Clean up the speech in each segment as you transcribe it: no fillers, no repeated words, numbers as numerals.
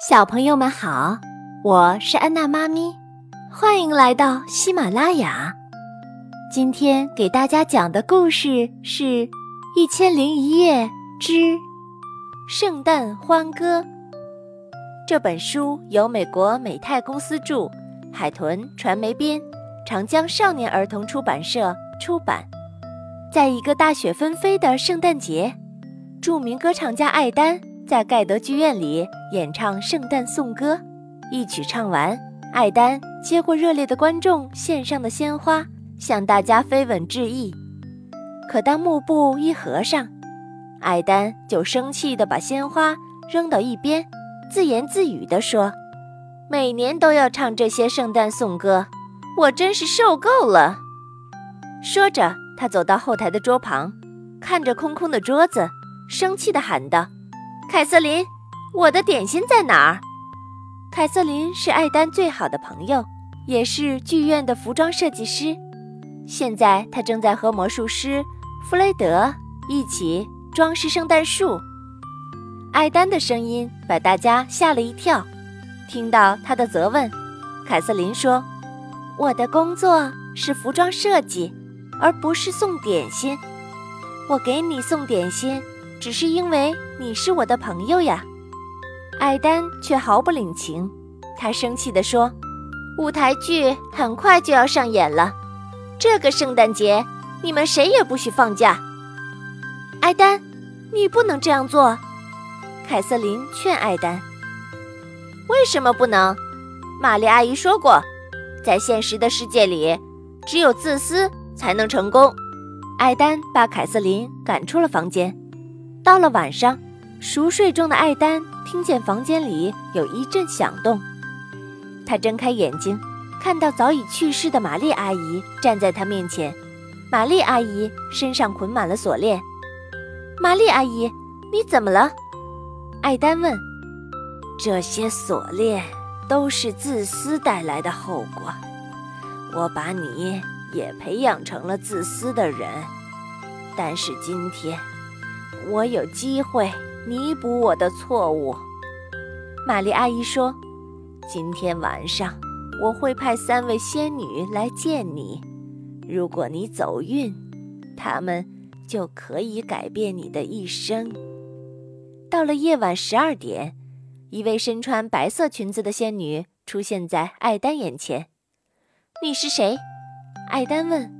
小朋友们好，我是安娜妈咪，欢迎来到喜马拉雅。今天给大家讲的故事是《1001夜之圣诞欢歌》。这本书由美国美泰公司著，海豚传媒编，长江少年儿童出版社出版。在一个大雪纷飞的圣诞节，著名歌唱家艾丹在盖德剧院里演唱圣诞颂歌，一曲唱完，艾丹接过热烈的观众献上的鲜花，向大家飞吻致意。可当幕布一合上，艾丹就生气地把鲜花扔到一边，自言自语地说：“每年都要唱这些圣诞颂歌，我真是受够了。”说着，他走到后台的桌旁，看着空空的桌子，生气地喊道：“凯瑟琳，我的点心在哪儿？”凯瑟琳是艾丹最好的朋友，也是剧院的服装设计师。现在她正在和魔术师弗雷德一起装饰圣诞树。艾丹的声音把大家吓了一跳。听到她的责问，凯瑟琳说：“我的工作是服装设计，而不是送点心。我给你送点心，只是因为你是我的朋友呀。”艾丹却毫不领情，他生气地说：“舞台剧很快就要上演了，这个圣诞节你们谁也不许放假。”“艾丹，你不能这样做。”凯瑟琳劝艾丹。“为什么不能？玛丽阿姨说过，在现实的世界里，只有自私才能成功。”艾丹把凯瑟琳赶出了房间。到了晚上，熟睡中的艾丹听见房间里有一阵响动，他睁开眼睛，看到早已去世的玛丽阿姨站在他面前。玛丽阿姨身上捆满了锁链。“玛丽阿姨，你怎么了？”艾丹问。“这些锁链都是自私带来的后果，我把你也培养成了自私的人，但是今天我有机会弥补我的错误。”玛丽阿姨说：“今天晚上我会派3位仙女来见你，如果你走运，她们就可以改变你的一生。”到了夜晚12点，一位身穿白色裙子的仙女出现在艾丹眼前。“你是谁？”艾丹问。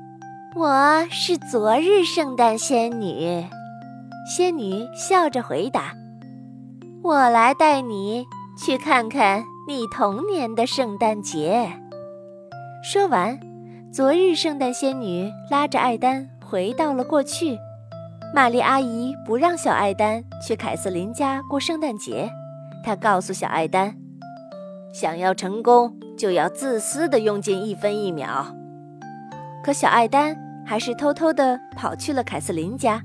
“我是昨日圣诞仙女。”仙女笑着回答：“我来带你去看看你童年的圣诞节。”说完，昨日圣诞仙女拉着艾丹回到了过去。玛丽阿姨不让小艾丹去凯瑟琳家过圣诞节，她告诉小艾丹：“想要成功，就要自私地用尽1分1秒。”可小艾丹还是偷偷地跑去了凯瑟琳家。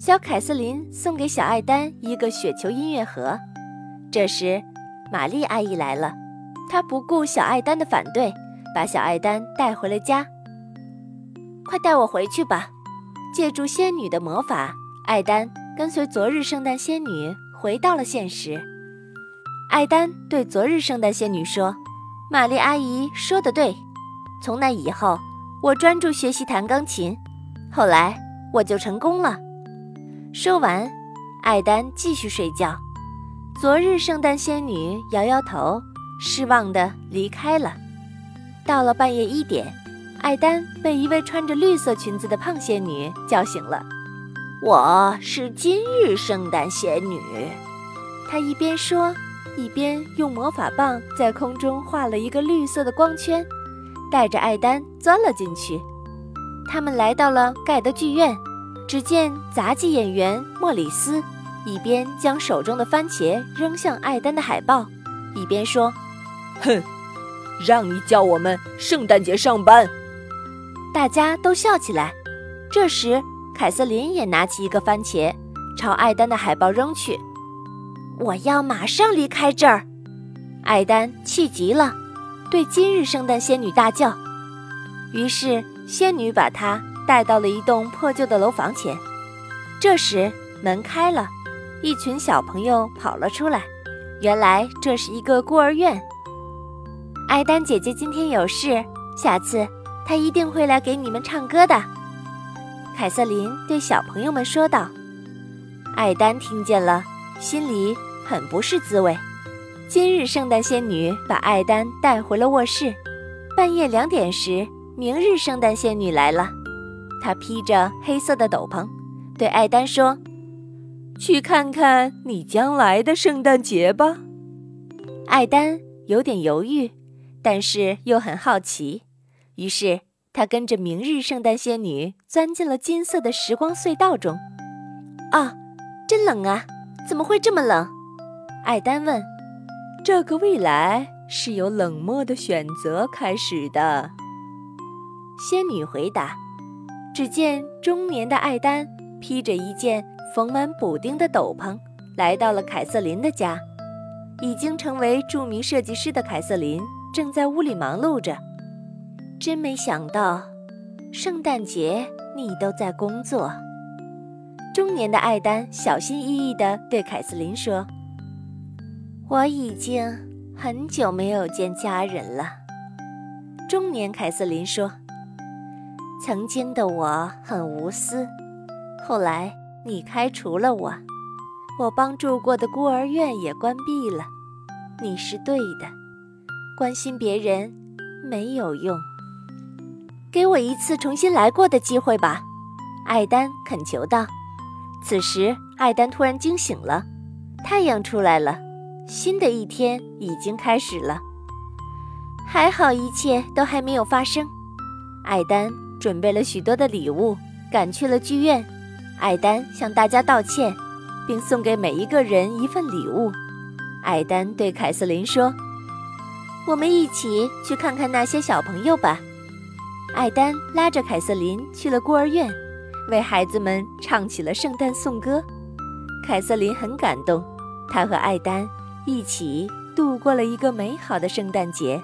小凯瑟琳送给小艾丹一个雪球音乐盒。这时，玛丽阿姨来了，她不顾小艾丹的反对，把小艾丹带回了家。“快带我回去吧！”借助仙女的魔法，艾丹跟随昨日圣诞仙女回到了现实。艾丹对昨日圣诞仙女说：“玛丽阿姨说得对，从那以后，我专注学习弹钢琴，后来我就成功了。”说完，艾丹继续睡觉。昨日圣诞仙女摇摇头，失望地离开了。到了半夜1点，艾丹被一位穿着绿色裙子的胖仙女叫醒了。“我是今日圣诞仙女。”她一边说，一边用魔法棒在空中画了一个绿色的光圈，带着艾丹钻了进去。他们来到了盖德剧院。只见杂技演员莫里斯一边将手中的番茄扔向艾丹的海报，一边说：“哼，让你叫我们圣诞节上班。”大家都笑起来。这时，凯瑟琳也拿起一个番茄，朝艾丹的海报扔去。“我要马上离开这儿！”艾丹气极了，对今日圣诞仙女大叫。于是，仙女把她带到了一栋破旧的楼房前。这时门开了，一群小朋友跑了出来，原来这是一个孤儿院。艾丹姐姐今天有事，下次她一定会来给你们唱歌的。凯瑟琳对小朋友们说道。艾丹听见了，心里很不是滋味。今日圣诞仙女把艾丹带回了卧室。半夜2点时，明日圣诞仙女来了，她披着黑色的斗篷，对艾丹说：去看看你将来的圣诞节吧。艾丹有点犹豫，但是又很好奇，于是他跟着明日圣诞仙女钻进了金色的时光隧道中。啊，真冷啊，怎么会这么冷？艾丹问。这个未来是由冷漠的选择开始的，仙女回答。只见中年的艾丹披着一件缝满补丁的斗篷，来到了凯瑟琳的家。已经成为著名设计师的凯瑟琳正在屋里忙碌着。真没想到，圣诞节你都在工作。中年的艾丹小心翼翼地对凯瑟琳说：我已经很久没有见家人了。中年凯瑟琳说：曾经的我很无私，后来你开除了我，我帮助过的孤儿院也关闭了。你是对的，关心别人没有用。给我一次重新来过的机会吧，艾丹恳求道。此时，艾丹突然惊醒了，太阳出来了，新的一天已经开始了。还好一切都还没有发生。艾丹准备了许多的礼物，赶去了剧院。艾丹向大家道歉，并送给每一个人一份礼物。艾丹对凯瑟琳说：我们一起去看看那些小朋友吧。艾丹拉着凯瑟琳去了孤儿院，为孩子们唱起了圣诞颂歌。凯瑟琳很感动，她和艾丹一起度过了一个美好的圣诞节。